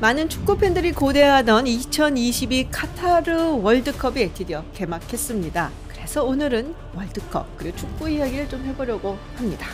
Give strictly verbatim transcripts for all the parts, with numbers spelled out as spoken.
많은 축구팬들이 고대하던 이천이십이 카타르 월드컵이 드디어 개막했습니다. 그래서 오늘은 월드컵 그리고 축구 이야기를 좀 해보려고 합니다.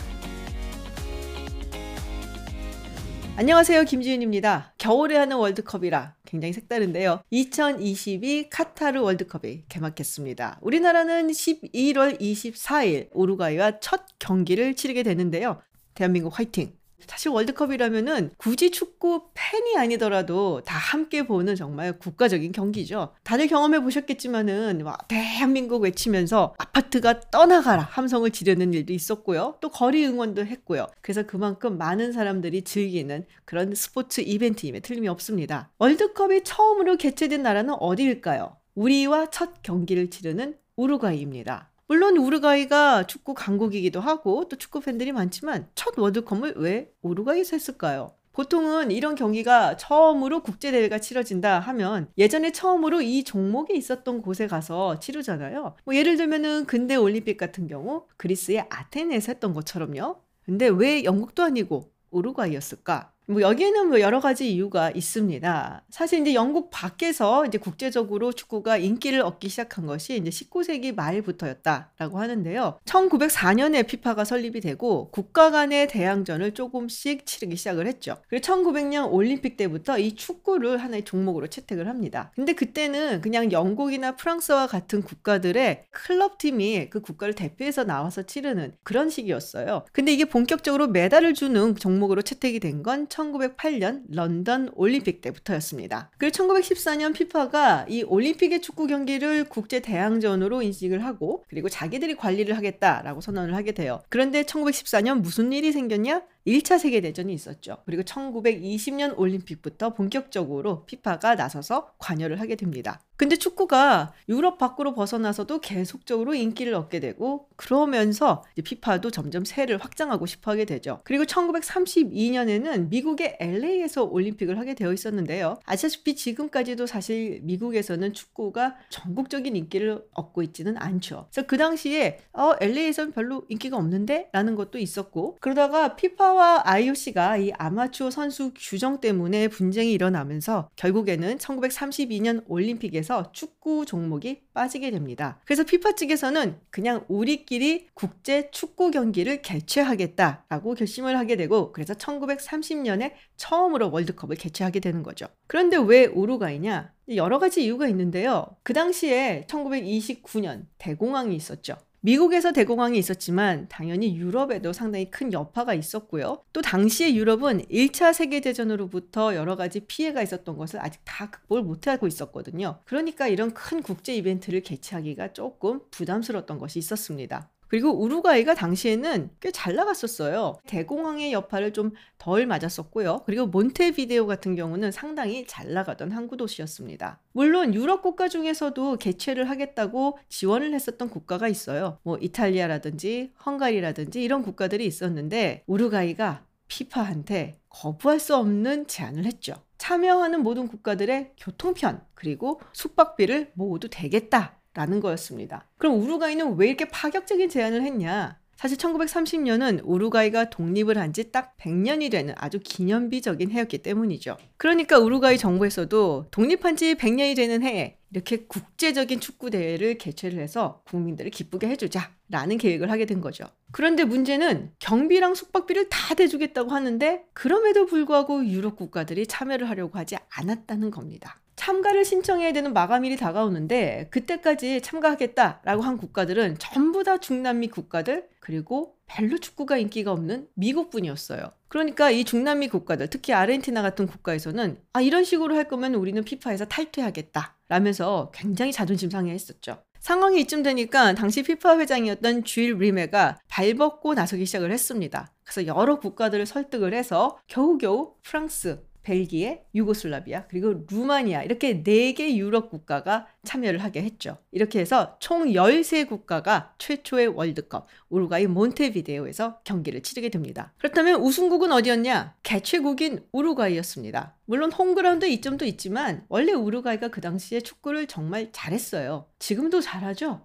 안녕하세요, 김지윤입니다. 겨울에 하는 월드컵이라 굉장히 색다른데요. 이천이십이 카타르 월드컵이 개막했습니다. 우리나라는 십일월 이십사일 우루과이와 첫 경기를 치르게 되는데요. 대한민국 화이팅! 사실 월드컵이라면은 굳이 축구 팬이 아니더라도 다 함께 보는 정말 국가적인 경기죠. 다들 경험해 보셨겠지만은 막 대한민국 외치면서 아파트가 떠나가라 함성을 지르는 일도 있었고요. 또 거리 응원도 했고요. 그래서 그만큼 많은 사람들이 즐기는 그런 스포츠 이벤트임에 틀림이 없습니다. 월드컵이 처음으로 개최된 나라는 어디일까요? 우리와 첫 경기를 치르는 우루과이입니다. 물론 우루과이가 축구 강국이기도 하고 또 축구 팬들이 많지만 첫 월드컵을 왜 우루과이에서 했을까요? 보통은 이런 경기가 처음으로 국제대회가 치러진다 하면 예전에 처음으로 이 종목이 있었던 곳에 가서 치르잖아요. 뭐 예를 들면은 근대 올림픽 같은 경우 그리스의 아테네에서 했던 것처럼요. 근데 왜 영국도 아니고 우루과이였을까? 뭐 여기에는 뭐 여러 가지 이유가 있습니다. 사실 이제 영국 밖에서 이제 국제적으로 축구가 인기를 얻기 시작한 것이 이제 십구세기 말부터였다라고 하는데요. 천구백사년에 피파가 설립이 되고 국가 간의 대항전을 조금씩 치르기 시작을 했죠. 그리고 천구백년 올림픽 때부터 이 축구를 하나의 종목으로 채택을 합니다. 근데 그때는 그냥 영국이나 프랑스와 같은 국가들의 클럽팀이 그 국가를 대표해서 나와서 치르는 그런 식이었어요. 근데 이게 본격적으로 메달을 주는 종목으로 채택이 된 건 천구백팔년 런던 올림픽 때부터였습니다. 그리고 천구백십사년 피파가 이 올림픽의 축구 경기를 국제 대항전으로 인식을 하고 그리고 자기들이 관리를 하겠다라고 선언을 하게 돼요. 그런데 천구백십사년 무슨 일이 생겼냐? 일차 세계대전이 있었죠. 그리고 천구백이십년 올림픽부터 본격적으로 피파가 나서서 관여를 하게 됩니다. 근데 축구가 유럽 밖으로 벗어나서도 계속적으로 인기를 얻게 되고 그러면서 이제 피파도 점점 세를 확장하고 싶어 하게 되죠. 그리고 천구백삼십이년에는 미국의 엘에이에서 올림픽을 하게 되어 있었는데요. 아시다시피 지금까지도 사실 미국에서는 축구가 전국적인 인기를 얻고 있지는 않죠. 그래서 그 당시에 어, 엘에이에서는 별로 인기가 없는데? 라는 것도 있었고 그러다가 피파 피파와 아이오씨가 이 아마추어 선수 규정 때문에 분쟁이 일어나면서 결국에는 천구백삼십이년 올림픽에서 축구 종목이 빠지게 됩니다. 그래서 피파 측에서는 그냥 우리끼리 국제 축구 경기를 개최하겠다라고 결심을 하게 되고 그래서 천구백삼십년에 처음으로 월드컵을 개최하게 되는 거죠. 그런데 왜 우루과이냐? 여러 가지 이유가 있는데요. 그 당시에 천구백이십구년 대공황이 있었죠. 미국에서 대공황이 있었지만 당연히 유럽에도 상당히 큰 여파가 있었고요. 또 당시에 유럽은 일차 세계대전으로부터 여러 가지 피해가 있었던 것을 아직 다 극복을 못하고 있었거든요. 그러니까 이런 큰 국제 이벤트를 개최하기가 조금 부담스러웠던 것이 있었습니다. 그리고 우루과이가 당시에는 꽤 잘 나갔었어요. 대공황의 여파를 좀 덜 맞았었고요. 그리고 몬테비데오 같은 경우는 상당히 잘 나가던 항구 도시였습니다. 물론 유럽 국가 중에서도 개최를 하겠다고 지원을 했었던 국가가 있어요. 뭐 이탈리아라든지 헝가리라든지 이런 국가들이 있었는데 우루과이가 피파한테 거부할 수 없는 제안을 했죠. 참여하는 모든 국가들의 교통편 그리고 숙박비를 모두 대겠다. 라는 거였습니다. 그럼 우루과이는 왜 이렇게 파격적인 제안을 했냐? 사실 천구백삼십년은 우루과이가 독립을 한 지 딱 백년이 되는 아주 기념비적인 해였기 때문이죠. 그러니까 우루과이 정부에서도 독립한 지 백년이 되는 해에 이렇게 국제적인 축구대회를 개최를 해서 국민들을 기쁘게 해주자라는 계획을 하게 된 거죠. 그런데 문제는 경비랑 숙박비를 다 대주겠다고 하는데 그럼에도 불구하고 유럽 국가들이 참여를 하려고 하지 않았다는 겁니다. 참가를 신청해야 되는 마감일이 다가오는데 그때까지 참가하겠다라고 한 국가들은 전부 다 중남미 국가들 그리고 별로 축구가 인기가 없는 미국뿐이었어요. 그러니까 이 중남미 국가들 특히 아르헨티나 같은 국가에서는 아 이런 식으로 할 거면 우리는 피파에서 탈퇴하겠다 라면서 굉장히 자존심 상해했었죠. 상황이 이쯤 되니까 당시 피파 회장이었던 주일 리메가 발벗고 나서기 시작을 했습니다. 그래서 여러 국가들을 설득을 해서 겨우겨우 프랑스, 벨기에, 유고슬라비아, 그리고 루마니아 이렇게 네 개 유럽 국가가 참여를 하게 했죠. 이렇게 해서 총 열세 국가가 최초의 월드컵 우루과이 몬테비데오에서 경기를 치르게 됩니다. 그렇다면 우승국은 어디였냐? 개최국인 우루과이였습니다. 물론 홈그라운드 이점도 있지만 원래 우루과이가 그 당시에 축구를 정말 잘했어요. 지금도 잘하죠?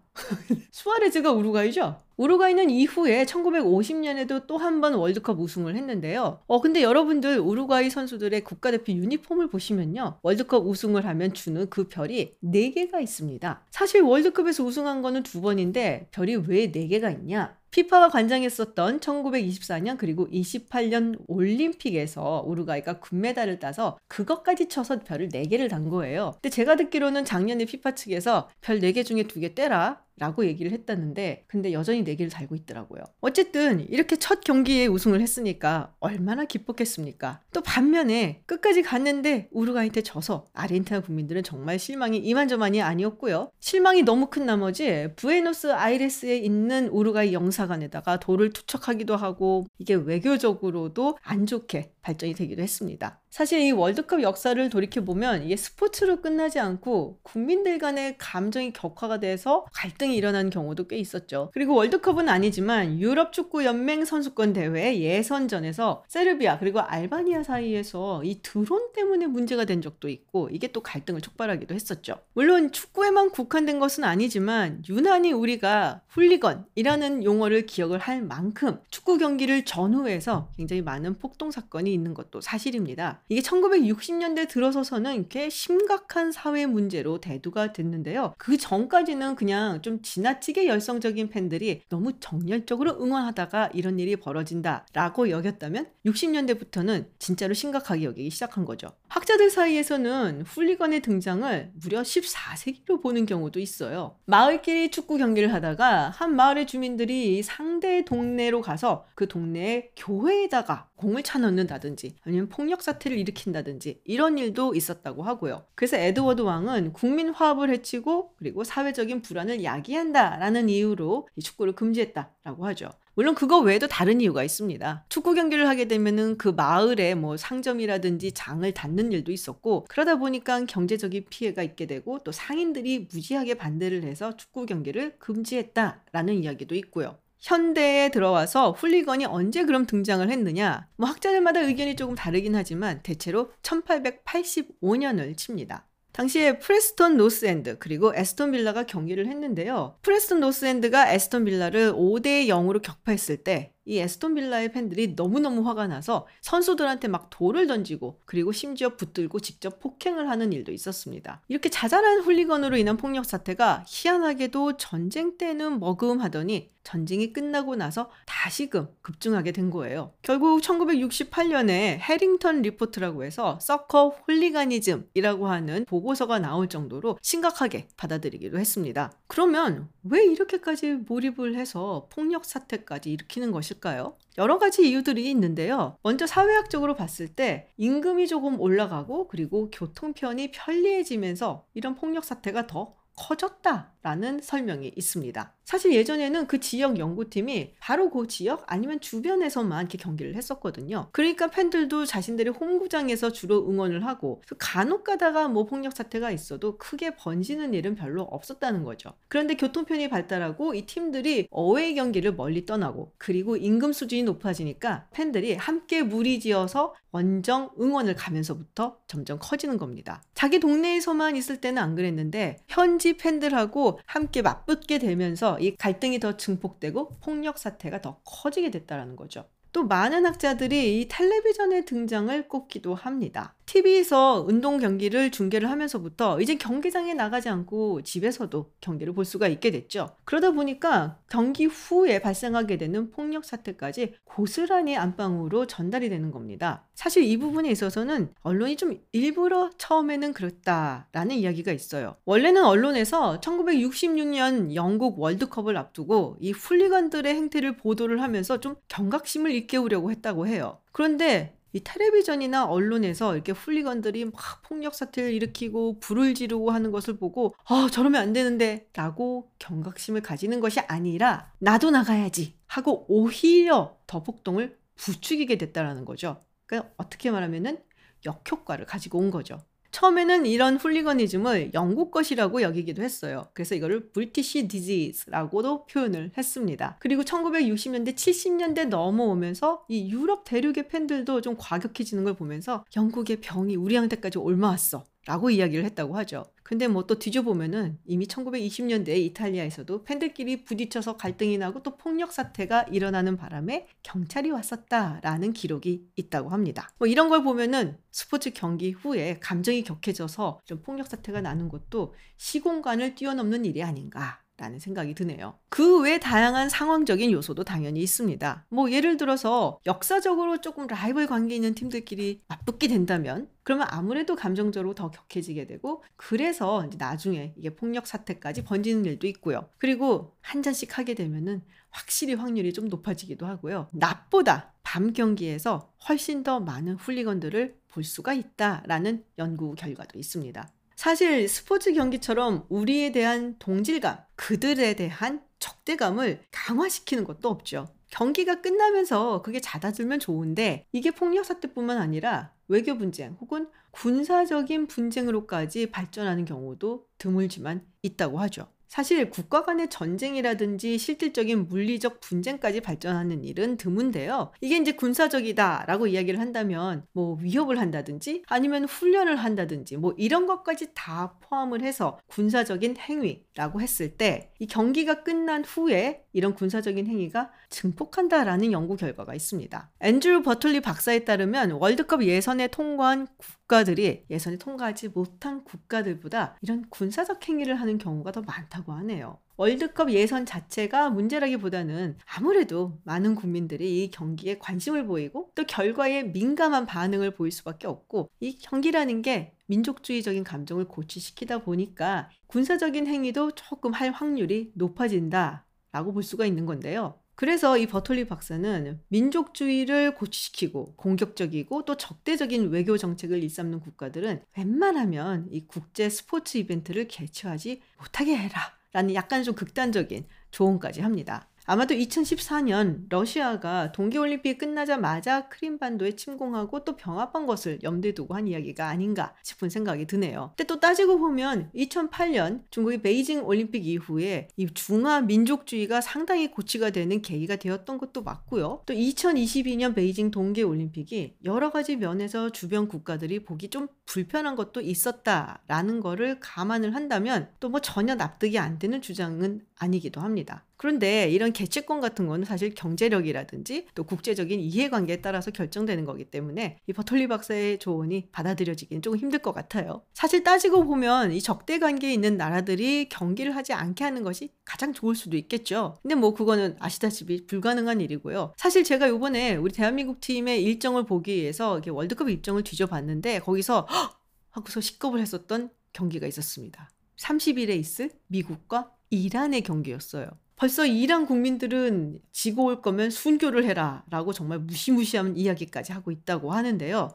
수아레즈가 우루과이죠? 우루과이는 이후에 천구백오십 년에도 또 한 번 월드컵 우승을 했는데요. 어 근데 여러분들 우루과이 선수들의 국가대표 유니폼을 보시면요, 월드컵 우승을 하면 주는 그 별이 네 개가 있습니다. 사실 월드컵에서 우승한 거는 두 번인데 별이 왜 네 개가 있냐? 피파가 관장했었던 천구백이십사 년 그리고 이십팔 년 올림픽에서 우루과이가 금메달을 따서 그것까지 쳐서 별을 네 개를 단 거예요. 근데 제가 듣기로는 작년에 피파 측에서 별 네 개 중에 두 개 떼라 라고 얘기를 했다는데 근데 여전히 네 개를 달고 있더라고요. 어쨌든 이렇게 첫 경기에 우승을 했으니까 얼마나 기뻤겠습니까? 또 반면에 끝까지 갔는데 우루과이한테 져서 아르헨티나 국민들은 정말 실망이 이만저만이 아니었고요. 실망이 너무 큰 나머지 부에노스 아이레스에 있는 우루과이 영사관에다가 돌을 투척하기도 하고 이게 외교적으로도 안 좋게 발전이 되기도 했습니다. 사실 이 월드컵 역사를 돌이켜보면 이게 스포츠로 끝나지 않고 국민들 간의 감정이 격화가 돼서 갈등이 일어난 경우도 꽤 있었죠. 그리고 월드컵은 아니지만 유럽 축구연맹 선수권 대회 예선전에서 세르비아 그리고 알바니아 사이에서 이 드론 때문에 문제가 된 적도 있고 이게 또 갈등을 촉발하기도 했었죠. 물론 축구에만 국한된 것은 아니지만 유난히 우리가 훌리건이라는 용어를 기억을 할 만큼 축구 경기를 전후해서 굉장히 많은 폭동사건이 있는 것도 사실입니다. 이게 천구백육십 년대 들어서서는 꽤 심각한 사회 문제로 대두가 됐는데요. 그 전까지는 그냥 좀 지나치게 열성적인 팬들이 너무 정열적으로 응원하다가 이런 일이 벌어진다라고 여겼다면 육십 년대부터는 진짜로 심각하게 여기기 시작한 거죠. 학자들 사이에서는 훌리건의 등장을 무려 십사 세기로 보는 경우도 있어요. 마을끼리 축구 경기를 하다가 한 마을의 주민들이 상대 동네로 가서 그 동네의 교회에다가 공을 차넣는다든지 아니면 폭력 사태를 일으킨다든지 이런 일도 있었다고 하고요. 그래서 에드워드 왕은 국민 화합을 해치고 그리고 사회적인 불안을 야기한다라는 이유로 이 축구를 금지했다라고 하죠. 물론 그거 외에도 다른 이유가 있습니다. 축구 경기를 하게 되면은 그 마을에 뭐 상점이라든지 장을 닫는 일도 있었고 그러다 보니까 경제적인 피해가 있게 되고 또 상인들이 무지하게 반대를 해서 축구 경기를 금지했다라는 이야기도 있고요. 현대에 들어와서 훌리건이 언제 그럼 등장을 했느냐? 뭐 학자들마다 의견이 조금 다르긴 하지만 대체로 천팔백팔십오 년을 칩니다. 당시에 프레스턴 노스엔드 그리고 에스턴 빌라가 경기를 했는데요. 프레스턴 노스엔드가 에스턴 빌라를 오 대 영으로 격파했을 때 이 에스턴 빌라의 팬들이 너무너무 화가 나서 선수들한테 막 돌을 던지고 그리고 심지어 붙들고 직접 폭행을 하는 일도 있었습니다. 이렇게 자잘한 훌리건으로 인한 폭력 사태가 희한하게도 전쟁 때는 머금하더니 전쟁이 끝나고 나서 다시금 급증하게 된 거예요. 결국 천구백육십팔 년에 해링턴 리포트라고 해서 서커 홀리가니즘이라고 하는 보고서가 나올 정도로 심각하게 받아들이기도 했습니다. 그러면 왜 이렇게까지 몰입을 해서 폭력 사태까지 일으키는 것일까요? 여러 가지 이유들이 있는데요. 먼저 사회학적으로 봤을 때 임금이 조금 올라가고 그리고 교통편이 편리해지면서 이런 폭력 사태가 더 커졌다라는 설명이 있습니다. 사실 예전에는 그 지역 연구팀이 바로 그 지역 아니면 주변에서만 이렇게 경기를 했었거든요. 그러니까 팬들도 자신들의 홈구장에서 주로 응원을 하고 간혹 가다가 뭐 폭력 사태가 있어도 크게 번지는 일은 별로 없었다는 거죠. 그런데 교통편이 발달하고 이 팀들이 어웨이 경기를 멀리 떠나고 그리고 임금 수준이 높아지니까 팬들이 함께 무리지어서 원정 응원을 가면서부터 점점 커지는 겁니다. 자기 동네에서만 있을 때는 안 그랬는데 현지 팬들하고 함께 맞붙게 되면서 이 갈등이 더 증폭되고 폭력 사태가 더 커지게 됐다는 거죠. 또 많은 학자들이 이 텔레비전의 등장을 꼽기도 합니다. 티비에서 운동 경기를 중계를 하면서부터 이제 경기장에 나가지 않고 집에서도 경기를 볼 수가 있게 됐죠. 그러다 보니까 경기 후에 발생하게 되는 폭력 사태까지 고스란히 안방으로 전달이 되는 겁니다. 사실 이 부분에 있어서는 언론이 좀 일부러 처음에는 그랬다라는 이야기가 있어요. 원래는 언론에서 천구백육십육 년 영국 월드컵을 앞두고 이 훌리건들의 행태를 보도를 하면서 좀 경각심을 일깨우려고 했다고 해요. 그런데 이 텔레비전이나 언론에서 이렇게 훌리건들이 막 폭력 사태를 일으키고 불을 지르고 하는 것을 보고 아 저러면 안 되는데 라고 경각심을 가지는 것이 아니라 나도 나가야지 하고 오히려 더 폭동을 부추기게 됐다라는 거죠. 그러니까 어떻게 말하면은 역효과를 가지고 온 거죠. 처음에는 이런 훌리거니즘을 영국 것이라고 여기기도 했어요. 그래서 이거를 브리티시 디지즈라고도 표현을 했습니다. 그리고 천구백육십 년대, 칠십 년대 넘어오면서 이 유럽 대륙의 팬들도 좀 과격해지는 걸 보면서 영국의 병이 우리한테까지 옮아왔어 라고 이야기를 했다고 하죠. 근데 뭐 또 뒤져보면은 이미 천구백이십 년대 이탈리아에서도 팬들끼리 부딪혀서 갈등이 나고 또 폭력 사태가 일어나는 바람에 경찰이 왔었다라는 기록이 있다고 합니다. 뭐 이런 걸 보면은 스포츠 경기 후에 감정이 격해져서 좀 폭력 사태가 나는 것도 시공간을 뛰어넘는 일이 아닌가 라는 생각이 드네요. 그 외 다양한 상황적인 요소도 당연히 있습니다. 뭐 예를 들어서 역사적으로 조금 라이벌 관계 있는 팀들끼리 맞붙게 된다면 그러면 아무래도 감정적으로 더 격해지게 되고 그래서 이제 나중에 이게 폭력 사태까지 번지는 일도 있고요. 그리고 한 잔씩 하게 되면은 확실히 확률이 좀 높아지기도 하고요. 낮보다 밤 경기에서 훨씬 더 많은 훌리건들을 볼 수가 있다라는 연구 결과도 있습니다. 사실 스포츠 경기처럼 우리에 대한 동질감, 그들에 대한 적대감을 강화시키는 것도 없죠. 경기가 끝나면서 그게 잦아들면 좋은데 이게 폭력 사태뿐만 아니라 외교 분쟁 혹은 군사적인 분쟁으로까지 발전하는 경우도 드물지만 있다고 하죠. 사실 국가 간의 전쟁이라든지 실질적인 물리적 분쟁까지 발전하는 일은 드문데요. 이게 이제 군사적이다라고 이야기를 한다면 뭐 위협을 한다든지 아니면 훈련을 한다든지 뭐 이런 것까지 다 포함을 해서 군사적인 행위라고 했을 때 이 경기가 끝난 후에 이런 군사적인 행위가 증폭한다라는 연구 결과가 있습니다. 앤드류 버톨리 박사에 따르면 월드컵 예선에 통과한 국가들이 예선에 통과하지 못한 국가들보다 이런 군사적 행위를 하는 경우가 더 많다고 하네요. 월드컵 예선 자체가 문제라기보다는 아무래도 많은 국민들이 이 경기에 관심을 보이고 또 결과에 민감한 반응을 보일 수밖에 없고 이 경기라는 게 민족주의적인 감정을 고취시키다 보니까 군사적인 행위도 조금 할 확률이 높아진다 라고 볼 수가 있는 건데요. 그래서 이 버톨리 박사는 민족주의를 고취시키고 공격적이고 또 적대적인 외교 정책을 일삼는 국가들은 웬만하면 이 국제 스포츠 이벤트를 개최하지 못하게 해라 라는 약간 좀 극단적인 조언까지 합니다. 아마도 이천십사 년 러시아가 동계올림픽이 끝나자마자 크림반도에 침공하고 또 병합한 것을 염두에 두고 한 이야기가 아닌가 싶은 생각이 드네요. 근데 또 따지고 보면 이천팔 년 중국의 베이징 올림픽 이후에 이 중화 민족주의가 상당히 고취가 되는 계기가 되었던 것도 맞고요. 또 이천이십이 년 베이징 동계올림픽이 여러 가지 면에서 주변 국가들이 보기 좀 불편한 것도 있었다라는 거를 감안을 한다면 또 뭐 전혀 납득이 안 되는 주장은 아니기도 합니다. 그런데 이런 개최권 같은 거는 사실 경제력이라든지 또 국제적인 이해관계에 따라서 결정되는 거기 때문에 이 버톨리 박사의 조언이 받아들여지기는 조금 힘들 것 같아요. 사실 따지고 보면 이 적대관계에 있는 나라들이 경기를 하지 않게 하는 것이 가장 좋을 수도 있겠죠. 근데 뭐 그거는 아시다시피 불가능한 일이고요. 사실 제가 이번에 우리 대한민국 팀의 일정을 보기 위해서 이렇게 월드컵 일정을 뒤져봤는데 거기서 헉! 하고서 식겁을 했었던 경기가 있었습니다. 삼십 일에 있을 미국과 이란의 경기였어요. 벌써 이란 국민들은 지고 올 거면 순교를 해라 라고 정말 무시무시한 이야기까지 하고 있다고 하는데요.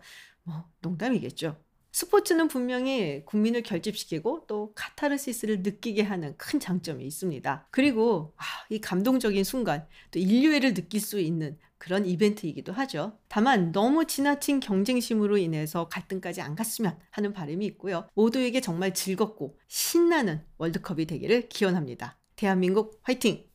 뭐 농담이겠죠. 스포츠는 분명히 국민을 결집시키고 또 카타르시스를 느끼게 하는 큰 장점이 있습니다. 그리고 아, 이 감동적인 순간, 또 인류애를 느낄 수 있는 그런 이벤트이기도 하죠. 다만 너무 지나친 경쟁심으로 인해서 갈등까지 안 갔으면 하는 바람이 있고요. 모두에게 정말 즐겁고 신나는 월드컵이 되기를 기원합니다. 대한민국 화이팅!